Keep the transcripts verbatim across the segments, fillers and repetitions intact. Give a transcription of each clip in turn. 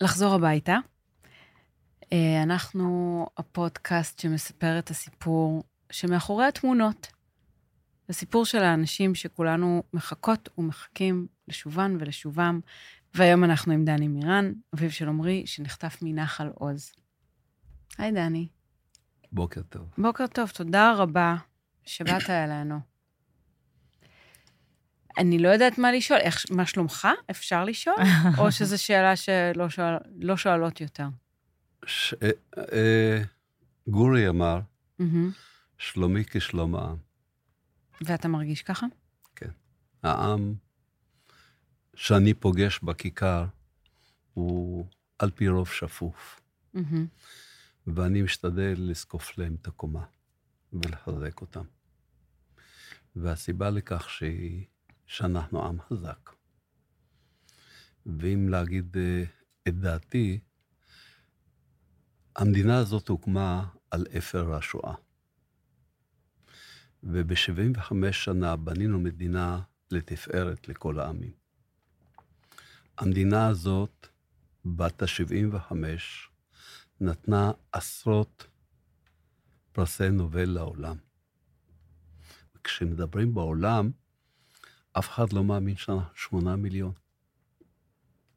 לחזור הביתה. אנחנו הפודקאסט שמספר את הסיפור שמאחורי התמונות. הסיפור של האנשים שכולנו מחכות ומחכים לשובן ולשובם. והיום אנחנו עם דני מירן, אביו של עמרי, שנחטף מנחל עוז. היי דני. בוקר טוב. בוקר טוב, תודה רבה שבאת אלינו. אני לא יודעת מה לשאול, איך, מה שלומך? אפשר לשאול? או שזו שאלה שלא שואל, לא שואלות יותר? ש, אה, אה, גורי אמר, mm-hmm. שלומי כשלום העם. ואתה מרגיש ככה? כן. העם שאני פוגש בכיכר הוא על פי רוב שפוף. Mm-hmm. ואני משתדל לזקוף להם את הקומה ולחזק אותם. והסיבה לכך שהיא שאנחנו עם חזק. ואם להגיד את דעתי, המדינה הזאת הוקמה על אפר השואה. וב-שבעים וחמש שנה בנינו מדינה לתפארת לכל העמים. המדינה הזאת, בת ה-שבעים וחמש, נתנה עשרות פרסי נובל לעולם. כשמדברים בעולם, אף אחד לא מאמין שאנחנו שמונה מיליון.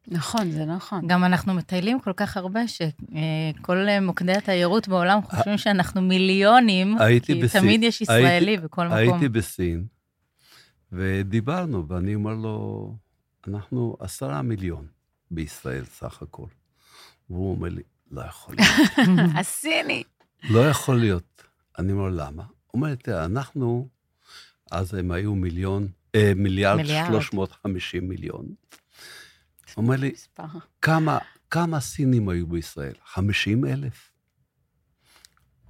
נכון, זה נכון. גם אנחנו מטיילים כל כך הרבה, שכל מוקדי התיירות בעולם חושבים שאנחנו מיליונים, כי תמיד יש ישראלי בכל מקום. הייתי בסין, ודיברנו, ואני אומר לו, אנחנו עשרה מיליון בישראל סך הכל. והוא אומר לי, לא יכול להיות. הסיני. לא יכול להיות. אני אומר, למה? הוא אומר, תראה, אנחנו, אז הם היו מיליון, מיליארד שלוש מאות חמישים מיליון. הוא אומר לי, כמה, כמה סינים היו בישראל? חמישים אלף.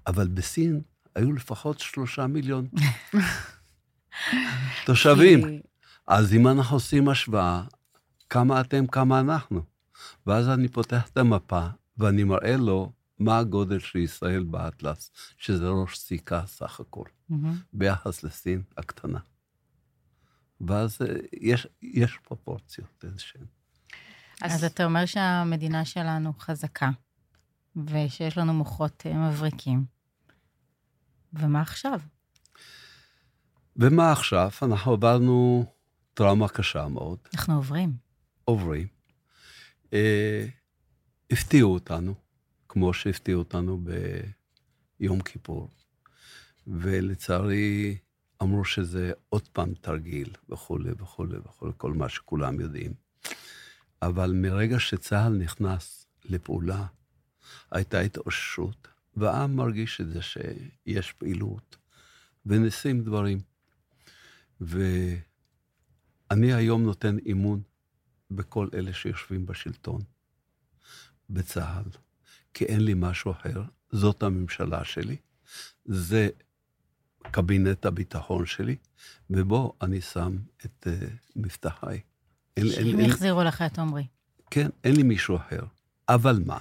אבל בסין היו לפחות שלושה מיליון תושבים. אז אם אנחנו עושים השוואה, כמה אתם, כמה אנחנו? ואז אני פותח את המפה, ואני מראה לו מה הגודל של ישראל באטלס, שזה ראש סיכה סך הכל, ביחס לסין הקטנה. ואז יש, יש פרופורציות איזשהן. אז, אז אתה אומר שהמדינה שלנו חזקה, ושיש לנו מוחות מבריקים. ומה עכשיו? ומה עכשיו? אנחנו עברנו טראומה קשה מאוד. אנחנו עוברים. עוברים. אה, הפתיעו אותנו, כמו שהפתיעו אותנו ביום כיפור. ולצערי, אמרו שזה עוד פעם תרגיל, וכו' וכו' וכו', כל מה שכולם יודעים. אבל מרגע שצהל נכנס לפעולה, הייתה התאוששות, והעם מרגיש את זה שיש פעילות, ונסים דברים. ואני היום נותן אימון בכל אלה שיושבים בשלטון, בצהל, כי אין לי משהו אחר, זאת הממשלה שלי, זה קבינט הביטחון שלי, ובו אני שם את uh, מבטחי. שהם יחזירו לך את עמרי. כן, אין לי מישהו אחר. אבל מה?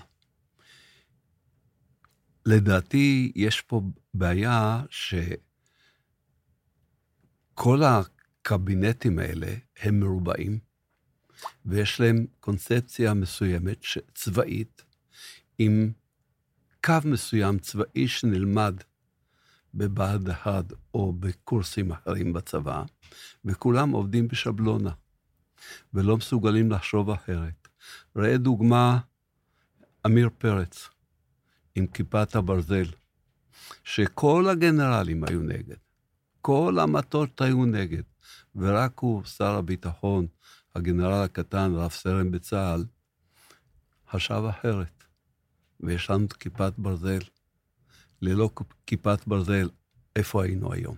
לדעתי יש פה בעיה שכל הקבינטים האלה הם מרובעים, ויש להם קונספציה מסוימת צבאית, עם קו מסוים צבאי שנלמד בבה"ד אחד או בקורסים אחרים בצבא, וכולם עובדים בשבלונה. ולא מסוגלים לחשוב אחרת. ראה דוגמה, אמיר פרץ, עם כיפת הברזל, שכל הגנרלים היו נגד, כל המטות היו נגד, ורק הוא, שר הביטחון, הגנרל הקטן, רב סרן בצה"ל, חשב אחרת, ויש לנו כיפת ברזל. ללא כיפת ברזל, איפה היינו היום?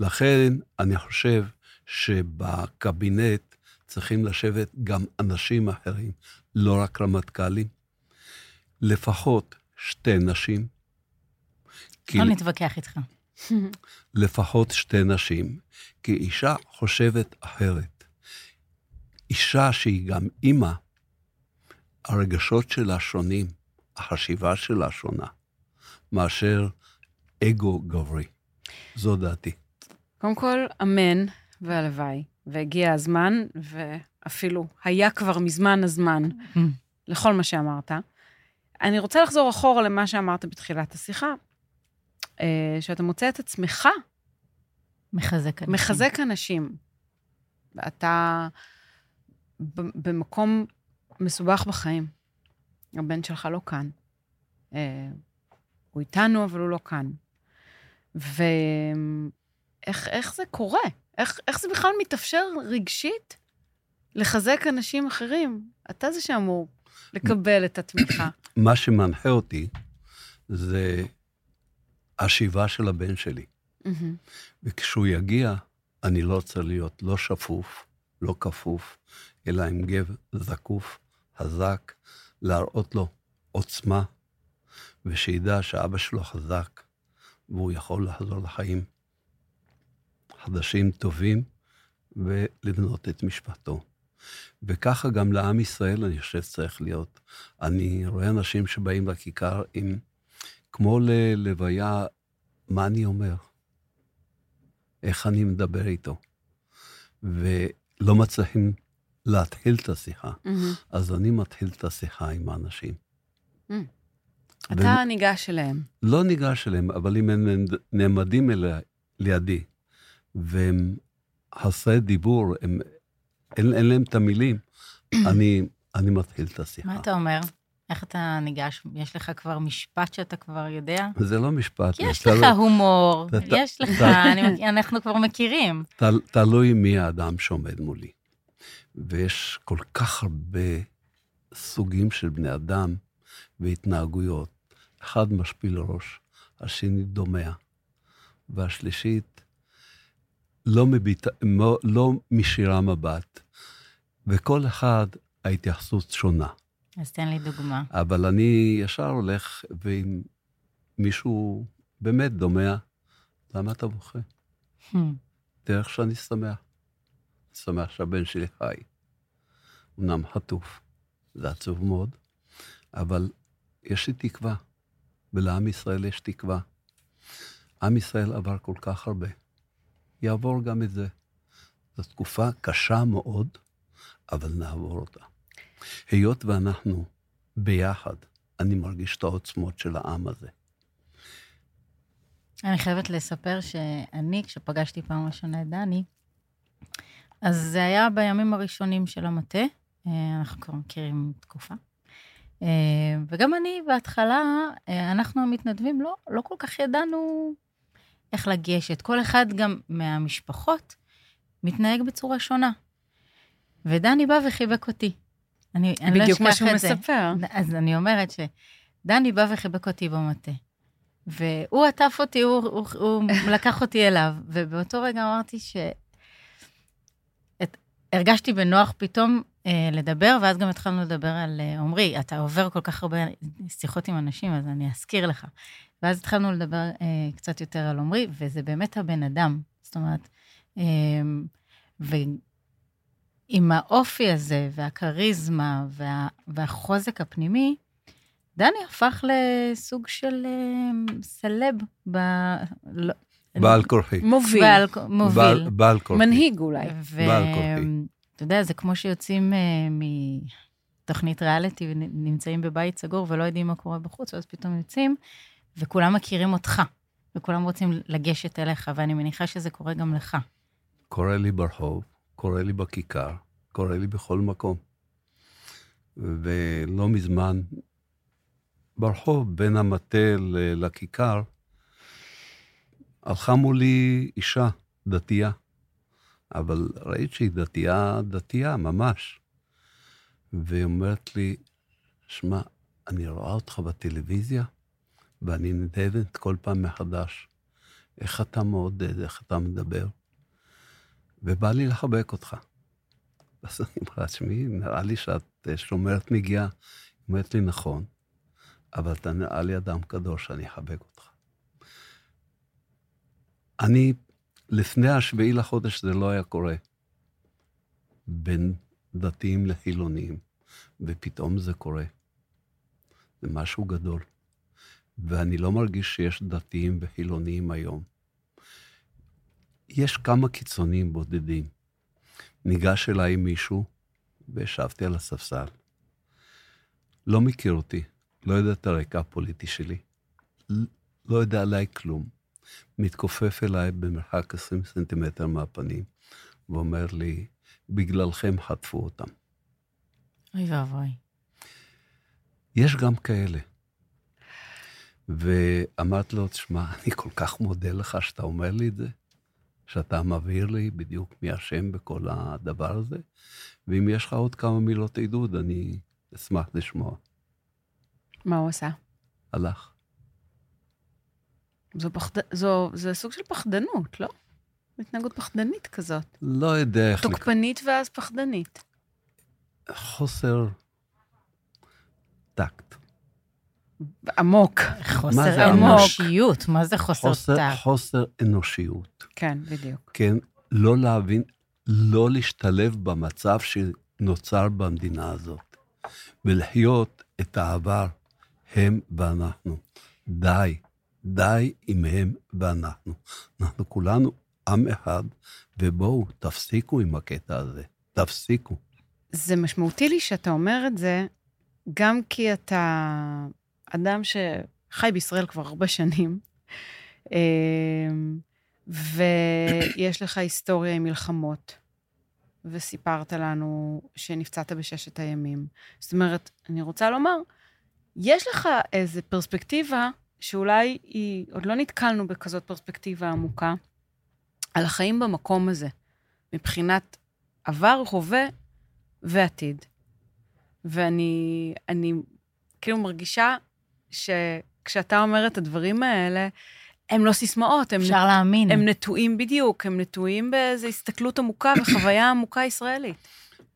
לכן, אני חושב, שבקבינט צריכים לשבת גם אנשים אחרים, לא רק רמטכ"לים, לפחות שתי נשים. לא נתווכח איתך. לפחות שתי נשים, כי אישה חושבת אחרת. אישה שהיא גם אימא, הרגשות שלה שונים, החשיבה שלה שונה, מאשר אגו גברי. זו דעתי. קודם כל, אמן. והלוואי, והגיע הזמן, ואפילו היה כבר מזמן הזמן לכל מה שאמרת. אני רוצה לחזור אחורה למה שאמרת בתחילת השיחה, שאתה מוצא את עצמך, מחזק אנשים. מחזק אנשים. ואתה במקום מסובך בחיים. הבן שלך לא כאן. הוא איתנו, אבל הוא לא כאן. ואיך איך זה קורה? איך, איך זה בכלל מתאפשר רגשית לחזק אנשים אחרים? אתה זה שאמור לקבל את התמיכה. מה שמנחה אותי זה השיבה של הבן שלי. וכשהוא יגיע, אני לא רוצה להיות לא שפוף, לא כפוף, אלא עם גב זקוף, חזק, להראות לו עוצמה, ושידע שאבא שלו חזק, והוא יכול לחזור לחיים חדשים טובים, ולבנות את משפטו. וככה גם לעם ישראל, אני חושב צריך להיות. אני רואה אנשים שבאים לכיכר עם, כמו ללוויה, מה אני אומר? איך אני מדבר איתו? ולא מצליחים להתחיל את השיחה. Mm-hmm. אז אני מתחיל את השיחה עם האנשים. Mm-hmm. ו... אתה ניגש אליהם. לא ניגש אליהם, אבל אם הם נעמדים אליה, לידי, והם חסרי דיבור, הם, אין, אין להם את המילים, אני, אני מתחיל את השיחה. מה אתה אומר? איך אתה ניגש? יש לך כבר משפט שאתה כבר יודע? זה לא משפט. יש לך הומור, יש לך, אנחנו כבר מכירים. תלוי מי האדם שעומד מולי. ויש כל כך הרבה סוגים של בני אדם והתנהגויות. אחד משפיל ראש, השני דומע, והשלישית לא משירה מבט, וכל אחד ההתייחסות שונה. אז תן לי דוגמה. אבל אני ישר הולך, ואם מישהו באמת דומע, למה אתה בוכה? דרך שאני שמח. שמח שהבן שלי חי. אמנם חטוף. זה עצוב מאוד, אבל יש לי תקווה, ולעם ישראל יש תקווה. עם ישראל עבר כל כך הרבה. יעבור גם את זה. זו תקופה קשה מאוד, אבל נעבור אותה. היות ואנחנו ביחד, אני מרגיש את העוצמות של העם הזה. אני חייבת לספר שאני, כשפגשתי פעם ראשונה את דני, אז זה היה בימים הראשונים של המטה, אנחנו כבר מכירים תקופה, וגם אני בהתחלה, אנחנו המתנדבים, לא, לא כל כך ידענו איך לגשת. כל אחד גם מהמשפחות מתנהג בצורה שונה. ודני בא וחיבק אותי. אני, אני בדיוק לא משהו מספר. אז אני אומרת שדני בא וחיבק אותי במטה, והוא עטף אותי, הוא, הוא, הוא לקח אותי אליו, ובאותו רגע אמרתי ש... את... הרגשתי בנוח פתאום אה, לדבר, ואז גם התחלנו לדבר על אה, עמרי, אתה עובר כל כך הרבה שיחות עם אנשים, אז אני אזכיר לך. ואז התחלנו לדבר אה, קצת יותר על עמרי, וזה באמת הבן אדם, זאת אומרת, אה, ו... עם האופי הזה, והקריזמה, וה, והחוזק הפנימי, דני הפך לסוג של סלב, ב... לא, בעל כורחי. מוביל. בעל, מוביל. בעל, בעל כורחי. מנהיג אולי. ו... בעל כורחי. אתה יודע, זה כמו שיוצאים uh, מתוכנית ריאליטי, נמצאים בבית סגור, ולא יודעים מה קורה בחוץ, ואז פתאום יוצאים, וכולם מכירים אותך, וכולם רוצים לגשת אליך, ואני מניחה שזה קורה גם לך. קורה לי ברחוב. קורא לי בכיכר, קורא לי בכל מקום. ולא מזמן, ברחוב בין המטה לכיכר, הלכה מולי אישה דתייה, אבל ראית שהיא דתייה, דתייה ממש. והיא אומרת לי, שמע, אני רואה אותך בטלוויזיה, ואני נדהבת כל פעם מחדש. איך אתה מעודד, איך אתה מדבר? ובא לי לחבק אותך. אז אני אומרת, שמי, נראה לי שאת שומרת נגיעה. אומרת לי, נכון, אבל אתה נראה לי אדם קדוש, אני אחבק אותך. אני, לפני השביעי לחודש, זה לא היה קורה. בין דתיים לחילוניים, ופתאום זה קורה. זה משהו גדול. ואני לא מרגיש שיש דתיים וחילוניים היום. יש כמה קיצונים בודדים. ניגש אליי מישהו, וישבתי על הספסל. לא מכיר אותי, לא יודע את הרקע הפוליטי שלי, לא יודע עליי כלום, מתכופף אליי במרחק עשרים סנטימטר מהפנים, ואומר לי, בגללכם חטפו אותם. אוי ואוי. יש גם כאלה. ואמרת לו, תשמע, אני כל כך מודה לך שאתה אומר לי את זה, שאתה מבהיר לי בדיוק מי השם בכל הדבר הזה, ואם יש לך עוד כמה מילות עידוד, אני אשמח לשמוע. מה הוא עשה? הלך. זו, פחד... זו... זה סוג של פחדנות, לא? מתנהגות פחדנית כזאת. לא יודע איך... תוקפנית לי... ואז פחדנית. חוסר טקט. עמוק. חוסר אנושיות. מה זה חוסר טקט? חוסר אנושיות. כן, בדיוק. כן, לא להבין, לא להשתלב במצב שנוצר במדינה הזאת. ולחיות את העבר, הם ואנחנו. די, די עם הם ואנחנו. אנחנו כולנו עם אחד, ובואו, תפסיקו עם הקטע הזה. תפסיקו. זה משמעותי לי שאתה אומר את זה, גם כי אתה אדם שחי בישראל כבר הרבה שנים, ויש לך היסטוריה עם מלחמות, וסיפרת לנו שנפצעת בששת הימים. זאת אומרת, אני רוצה לומר, יש לך איזו פרספקטיבה, שאולי היא, עוד לא נתקלנו בכזאת פרספקטיבה עמוקה, על החיים במקום הזה, מבחינת עבר, חווה ועתיד. ואני אני, כאילו מרגישה שכשאתה אומרת את הדברים האלה, הם לא סיסמאות, הם, אפשר נ... להאמין. הם נטועים בדיוק, הם נטועים באיזו הסתכלות עמוקה וחוויה עמוקה ישראלית.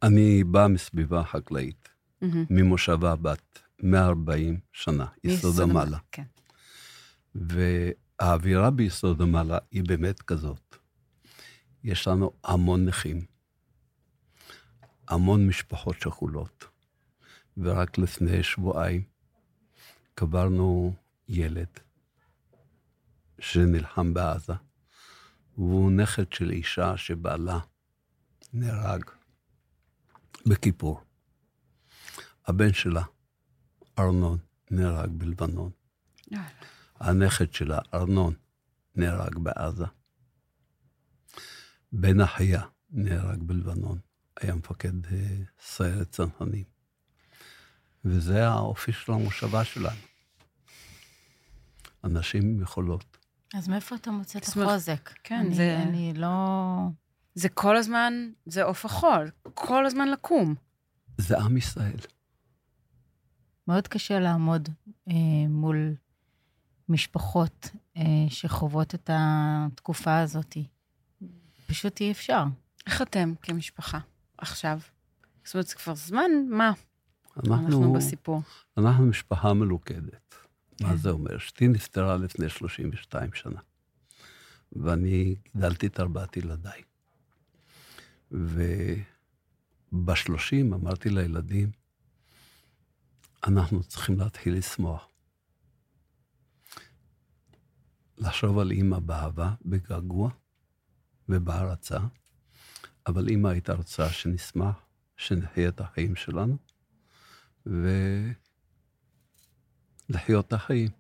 אני בא מסביבה חקלאית, ממושבה בת מאה וארבעים שנה, יסוד המעלה. כן. והאווירה ביסוד המעלה היא באמת כזאת. יש לנו המון נכים, המון משפחות שכולות, ורק לפני שבועיים קברנו ילד שנלחם בעזה, והוא נכד של אישה שבעלה נהרג בכיפור. הבן שלה, ארנון, נהרג בלבנון. הנכד שלה, ארנון, נהרג בעזה. בן החיה נהרג בלבנון. היה מפקד סיירת צנחנים. וזה האופי של המושבה שלנו. אנשים עם יכולות. אז מאיפה אתה מוצא את החוזק? כן, אני, זה... אני לא... זה כל הזמן, זה אוף החול. כל הזמן לקום. זה עם ישראל. מאוד קשה לעמוד אה, מול משפחות אה, שחוות את התקופה הזאת. פשוט אי אפשר. איך אתם כמשפחה עכשיו? זאת אומרת, זה כבר זמן? מה? אנחנו, אנחנו בסיפור. אנחנו משפחה מלוכדת. כן. מה זה אומר? אשתי נפטרה לפני שלושים ושתיים שנה. ואני גדלתי את ארבעת ילדיי. ובשלושים אמרתי לילדים, אנחנו צריכים להתחיל לשמוח. לחשוב על אמא באהבה, בגעגוע ובהרצה, אבל אמא הייתה רוצה שנשמח, שנחיה את החיים שלנו, ולחיות את החיים.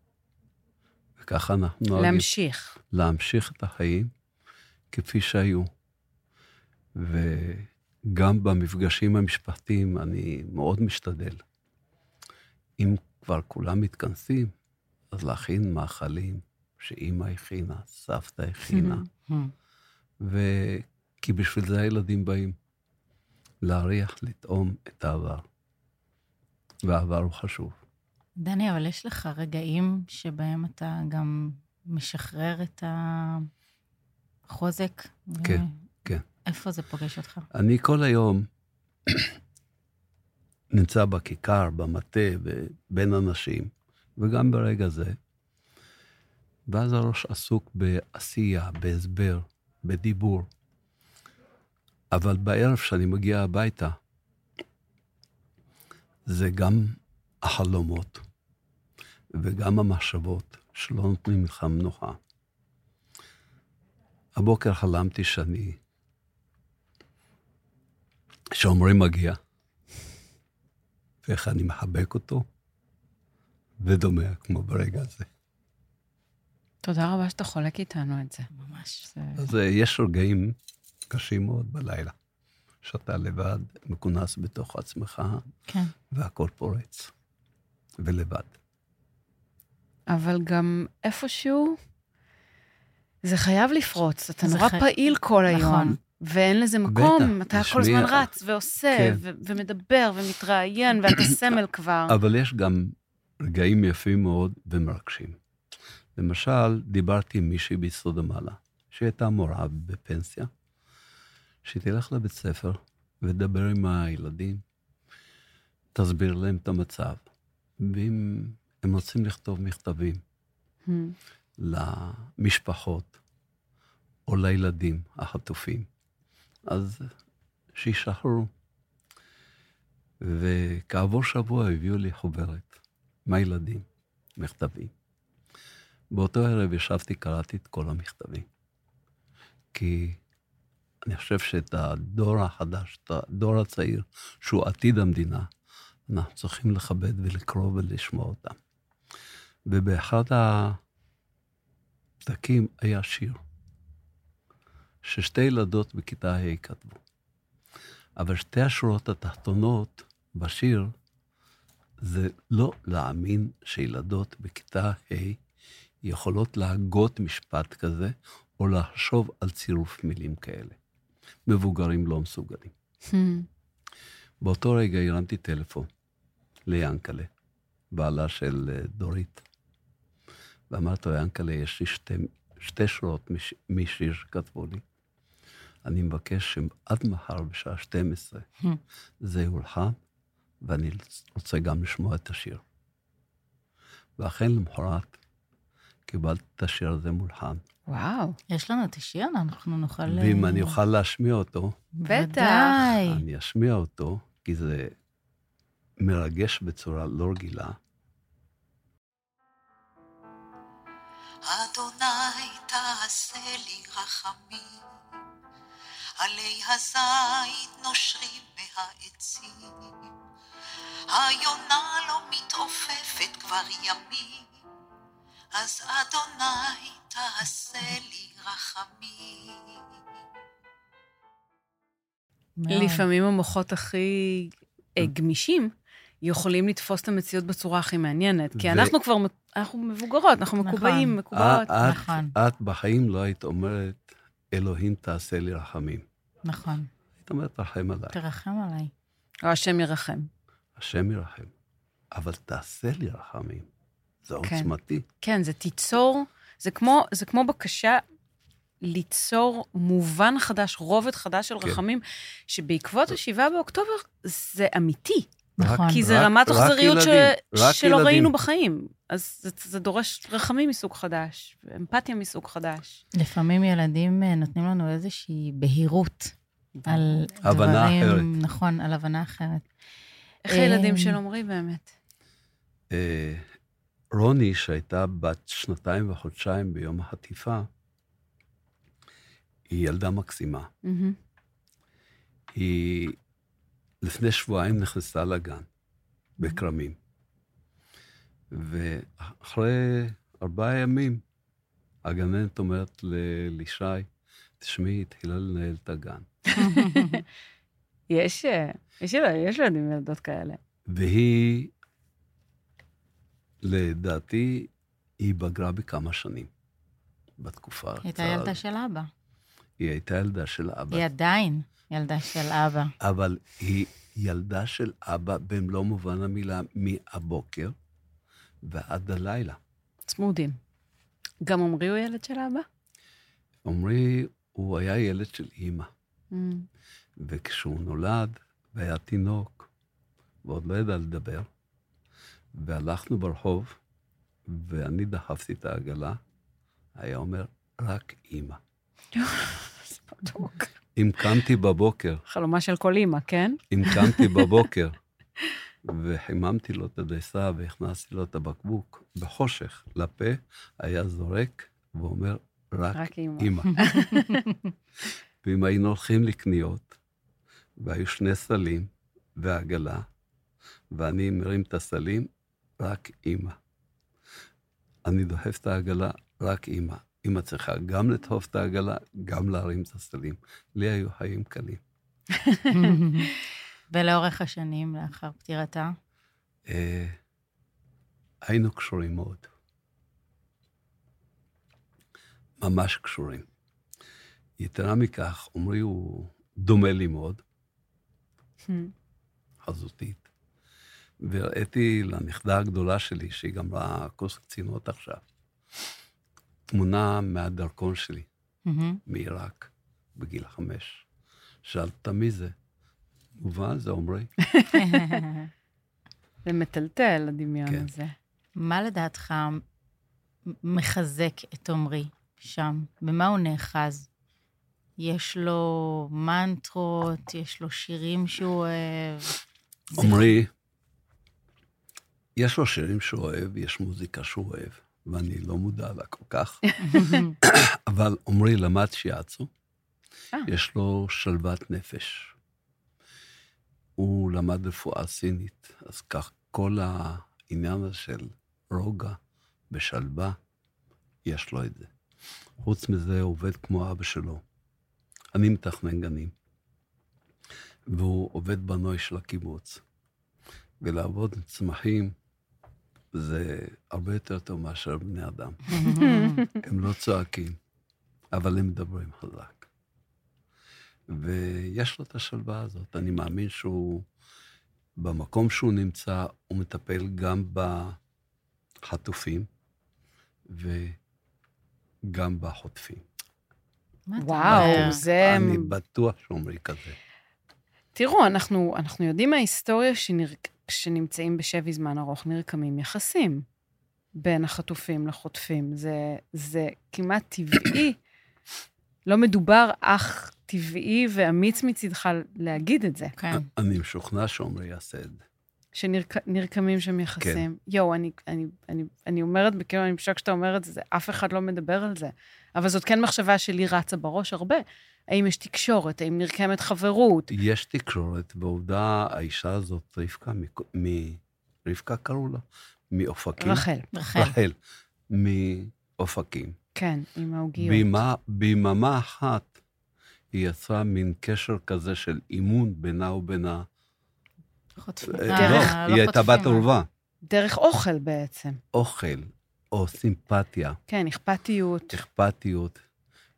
וככה אנחנו נוהגים. להמשיך. להמשיך את החיים כפי שהיו. וגם במפגשים המשפחתיים אני מאוד משתדל. אם כבר כולם מתכנסים, אז להכין מאכלים שאמא הכינה, סבתא הכינה. וכי בשביל זה הילדים באים להריח, לטעום את העבר. והעבר הוא חשוב. דני, אבל יש לך רגעים שבהם אתה גם משחרר את החוזק? כן, כן. איפה זה פוגש אותך? אני כל היום... נמצא בכיכר, במטה, בין אנשים, וגם ברגע זה, ואז הראש עסוק בעשייה, בהסבר, בדיבור. אבל בערב שאני מגיע הביתה, זה גם החלומות, וגם המחשבות שלא נותנים לך מנוחה. הבוקר חלמתי שאני, שעמרי מגיע, ואיך אני מחבק אותו, ודומע כמו ברגע הזה. תודה רבה שאתה חולק איתנו את זה. ממש. זה... אז יש רגעים קשים מאוד בלילה, שאתה לבד, מכונס בתוך עצמך, כן. והכל פורץ, ולבד. אבל גם איפשהו, זה חייב לפרוץ, אתה נורא חי... פעיל כל נכון. היום, ואין לזה מקום, בטע, אתה כל הזמן רץ ועושה, כן. ו- ומדבר ומתראיין, ואתה סמל כבר. אבל יש גם רגעים יפים מאוד ומרגשים. למשל, דיברתי עם מישהי ביסוד המעלה, שהייתה מורה בפנסיה, שתלך לבית ספר ודבר עם הילדים, תסביר להם את המצב, ואם הם רוצים לכתוב מכתבים hmm. למשפחות או לילדים החטופים, אז שישחררו. וכעבור שבוע הביאו לי חוברת מהילדים, מכתבים. באותו ערב ישבתי, קראתי את כל המכתבים, כי אני חושב שאת הדור החדש, את הדור הצעיר, שהוא עתיד המדינה, אנחנו צריכים לכבד ולקרוא ולשמוע אותם. ובאחד הפתקים היה שיר, ששתי ילדות בכיתה ה' כתבו. אבל שתי השורות התחתונות בשיר, זה לא להאמין שילדות בכיתה ה' יכולות להגות משפט כזה, או לחשוב על צירוף מילים כאלה. מבוגרים לא מסוגלים. Hmm. באותו רגע הרמתי טלפון ליאנקלה, בעלה של דורית, ואמרתי לו, יאנקלה, יש לי שתי, שתי שורות מש, משיר שכתבו לי. אני מבקש שעד מחר בשעה שתים עשרה, hmm. זה הולחן, ואני רוצה גם לשמוע את השיר. ואכן למחרת, קיבלתי את השיר הזה מולחן. וואו, יש לנו את השיר, אנחנו נוכל... ואם אני אוכל להשמיע אותו... בטח. אני אשמיע אותו, כי זה מרגש בצורה לא רגילה. אדוני תעשה לי רחמים, עלי הזית נושרים מהעצים, היונה לא מתעופפת כבר ימים, אז אדוני תעשה לי רחמים. לפעמים המוחות הכי גמישים יכולים לתפוס את המציאות בצורה הכי מעניינת, כי אנחנו כבר מבוגרות, אנחנו מקובעים, מקובעות. את בחיים לא היית אומרת, אלוהים תעשה לי רחמים. נכון. היית אומרת, תרחם עליי. תרחם עליי. או השם ירחם. השם ירחם. אבל תעשה לי רחמים. זה עוצמתי. כן, זה תיצור, זה כמו, זה כמו בקשה ליצור מובן חדש, רובד חדש של רחמים, שבעקבות השבעה באוקטובר זה אמיתי. כי זה רמת אכזריות שלא ראינו בחיים. אז זה דורש רחמים מסוג חדש, אמפתיה מסוג חדש. לפעמים ילדים נותנים לנו איזושהי בהירות על דברים, נכון, על הבנה אחרת. איך הילדים של עמרי באמת? אה... רוני, שהייתה בת שנתיים וחודשיים ביום החטיפה, היא ילדה מקסימה. Mm-hmm. היא לפני שבועיים נכנסה לגן, בקרמים. Mm-hmm. ואחרי ארבעה ימים, הגננת אומרת לישי, תשמעי, התחילה לנהל את הגן. יש, יש, יש ילדים ילדות כאלה. והיא... לדעתי, היא בגרה בכמה שנים, בתקופה הצעה. היא הייתה ילדה של אבא. היא הייתה ילדה של אבא. היא עדיין ילדה של אבא. אבל היא ילדה של אבא, במלוא מובן המילה, מהבוקר ועד הלילה. צמודים. גם עמרי הוא ילד של אבא? עמרי, הוא היה ילד של אמא. Mm. וכשהוא נולד, והיה תינוק, ועוד לא ידע לדבר, והלכנו ברחוב, ואני דחפתי את העגלה, היה אומר, רק אמא. זה בדוק. אם קמתי בבוקר... חלומה של כל אמא, כן? אם קמתי בבוקר, וחיממתי לו את הדייסה, והכנסתי לו את הבקבוק, בחושך, לפה, היה זורק, ואומר, רק אמא. ואם היינו הולכים לקניות, והיו שני סלים, והעגלה, ואני מרים את הסלים, רק אמא. אני דוחף את העגלה, רק אמא. אמא צריכה גם לדחוף את העגלה, גם להרים את הסלים. לי היו חיים קלים. ולאורך השנים, לאחר פטירתה? היינו קשורים מאוד. ממש קשורים. יתרה מכך, עמרי הוא דומה לי מאוד, חזותית. וראיתי לנכדה הגדולה שלי, שהיא גם ראה קורס קצינות עכשיו, תמונה מהדרכון שלי, מעיראק, בגיל חמש. שאלתה מי זה? מובן, זה עמרי. זה מטלטל, הדמיון הזה. מה לדעתך מחזק את עמרי שם? במה הוא נאחז? יש לו מנטרות, יש לו שירים שהוא אוהב. עמרי, יש לו שירים שהוא אוהב, יש מוזיקה שהוא אוהב, ואני לא מודע לה כל כך. אבל עמרי למד שיאצו, יש לו שלוות נפש. הוא למד רפואה סינית, אז כך כל העניין הזה של רוגע בשלווה, יש לו את זה. חוץ מזה הוא עובד כמו אבא שלו. אני מתכנן גנים, והוא עובד בנוי של הקיבוץ. ולעבוד עם צמחים, זה הרבה יותר טוב מאשר בני אדם. הם לא צועקים, אבל הם מדברים חזק. ויש לו את השלווה הזאת. אני מאמין שהוא, במקום שהוא נמצא, הוא מטפל גם בחטופים, וגם בחוטפים. וואו, זה... אני בטוח שאומרי כזה. תראו, אנחנו, אנחנו יודעים מההיסטוריה שנמצאים בשבי זמן ארוך, נרקמים יחסים בין החטופים לחוטפים. זה, זה כמעט טבעי. לא מדובר אך טבעי ואמיץ מצדך להגיד את זה. כן. אני משוכנע שעמרי יעשה את זה. שנרקמים שם יחסים. כן. יו, אני, אני, אני, אני אומרת, בכלל אני פשוט כשאתה אומרת זה, אף אחד לא מדבר על זה. אבל זאת כן מחשבה שלי רצה בראש הרבה. האם יש תקשורת, האם נרקמת חברות? יש תקשורת. בעובדה, האישה הזאת, רבקה, מ... רבקה קראו לה, מאופקים. רחל. רחל. רחל. מאופקים. כן, עם ההוגיות. ביממה אחת היא יצרה מין קשר כזה של אימון בינה ובינה. חוטפים. לא, היא הייתה בת עורבה. דרך אוכל בעצם. אוכל, או סימפתיה. כן, אכפתיות. אכפתיות,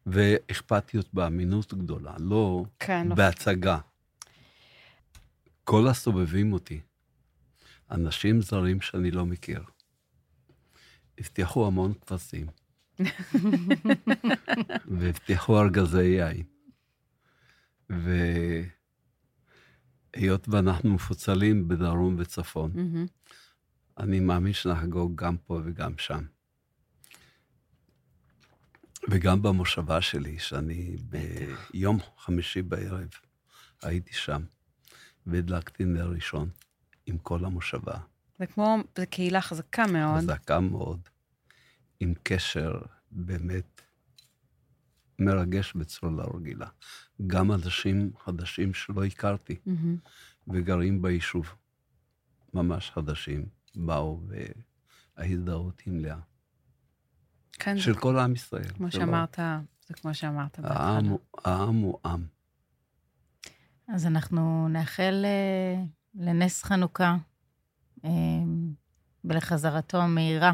ואכפתיות באמינות גדולה, לא בהצגה. כל הסובבים אותי, אנשים זרים שאני לא מכיר, הבטיחו המון כבשים. והבטיחו ארגזי יין, והיות ואנחנו מפוצלים בדרום וצפון, אני מאמין שנחגוג גם פה וגם שם, וגם במושבה שלי, שאני ביום חמישי בערב הייתי שם והדלקתי נר ראשון עם כל המושבה. זה כמו, זה קהילה חזקה מאוד, חזקה מאוד, עם קשר באמת מרגש בצורה לא רגילה. גם אנשים חדשים שלא הכרתי, וגרים ביישוב, ממש חדשים, באו וההזדהות עם לאה. של כל עם ישראל. כמו שאמרת, זה כמו שאמרת. העם הוא עם. אז אנחנו נאחל לנס חנוכה, ולחזרתו המהירה.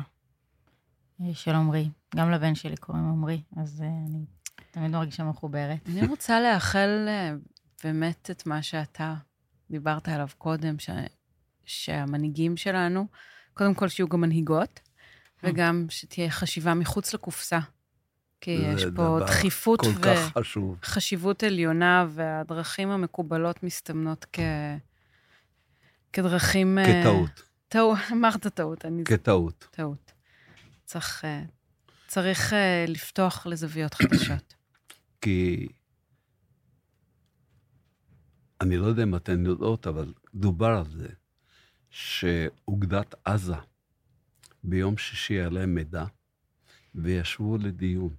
של עמרי, גם לבן שלי קוראים עמרי, אז אני תמיד מרגישה מחוברת. אני רוצה לאחל באמת את מה שאתה דיברת עליו קודם, שהמנהיגים שלנו, קודם כל שיהיו גם מנהיגות, וגם שתהיה חשיבה מחוץ לקופסה, כי יש פה דחיפות וחשיבות עליונה, והדרכים המקובלות מסתמנות כדרכים... כטעות. אמרת טעות. כטעות. טעות. צריך, צריך לפתוח לזוויות חדשות. כי אני לא יודע אם אתן יודעות, אבל דובר על זה, שאוגדת עזה ביום שישי עליהם מידע, וישבו לדיון,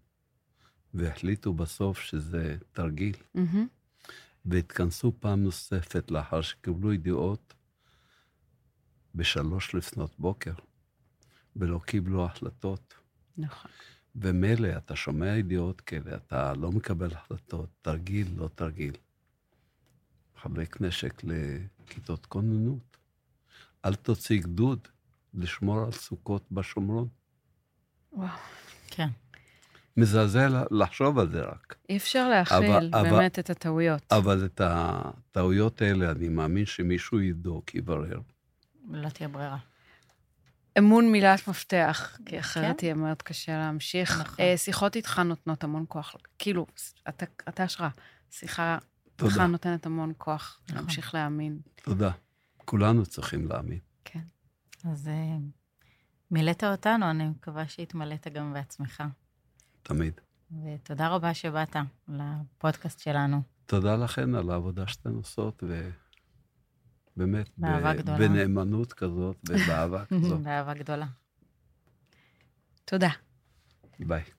והחליטו בסוף שזה תרגיל, והתכנסו פעם נוספת לאחר שקיבלו ידיעות, בשלוש לפנות בוקר, ולא קיבלו החלטות. נכון. ומילא, אתה שומע ידיעות כאלה, אתה לא מקבל החלטות, תרגיל, לא תרגיל. חלק נשק לכיתות כוננות. אל תוציא גדוד לשמור על סוכות בשומרון. וואו, כן. מזעזע לחשוב על זה רק. אי אפשר להכיל באמת את הטעויות. אבל את הטעויות האלה, אני מאמין שמישהו ידוק, יברר. לא תהיה ברירה. אמון מילת מפתח, כי אחרת יהיה מאוד קשה להמשיך. שיחות איתך נותנות המון כוח. כאילו, אתה השראה, שיחה איתך נותנת המון כוח להמשיך להאמין. תודה. כולנו צריכים להאמין. כן. אז מילאת אותנו, אני מקווה שהתמלאת גם בעצמך. תמיד. ותודה רבה שבאת לפודקאסט שלנו. תודה לכן על העבודה שאתן עושות, ובאמת, בנאמנות כזאת ובאהבה כזאת. באהבה גדולה. תודה. ביי.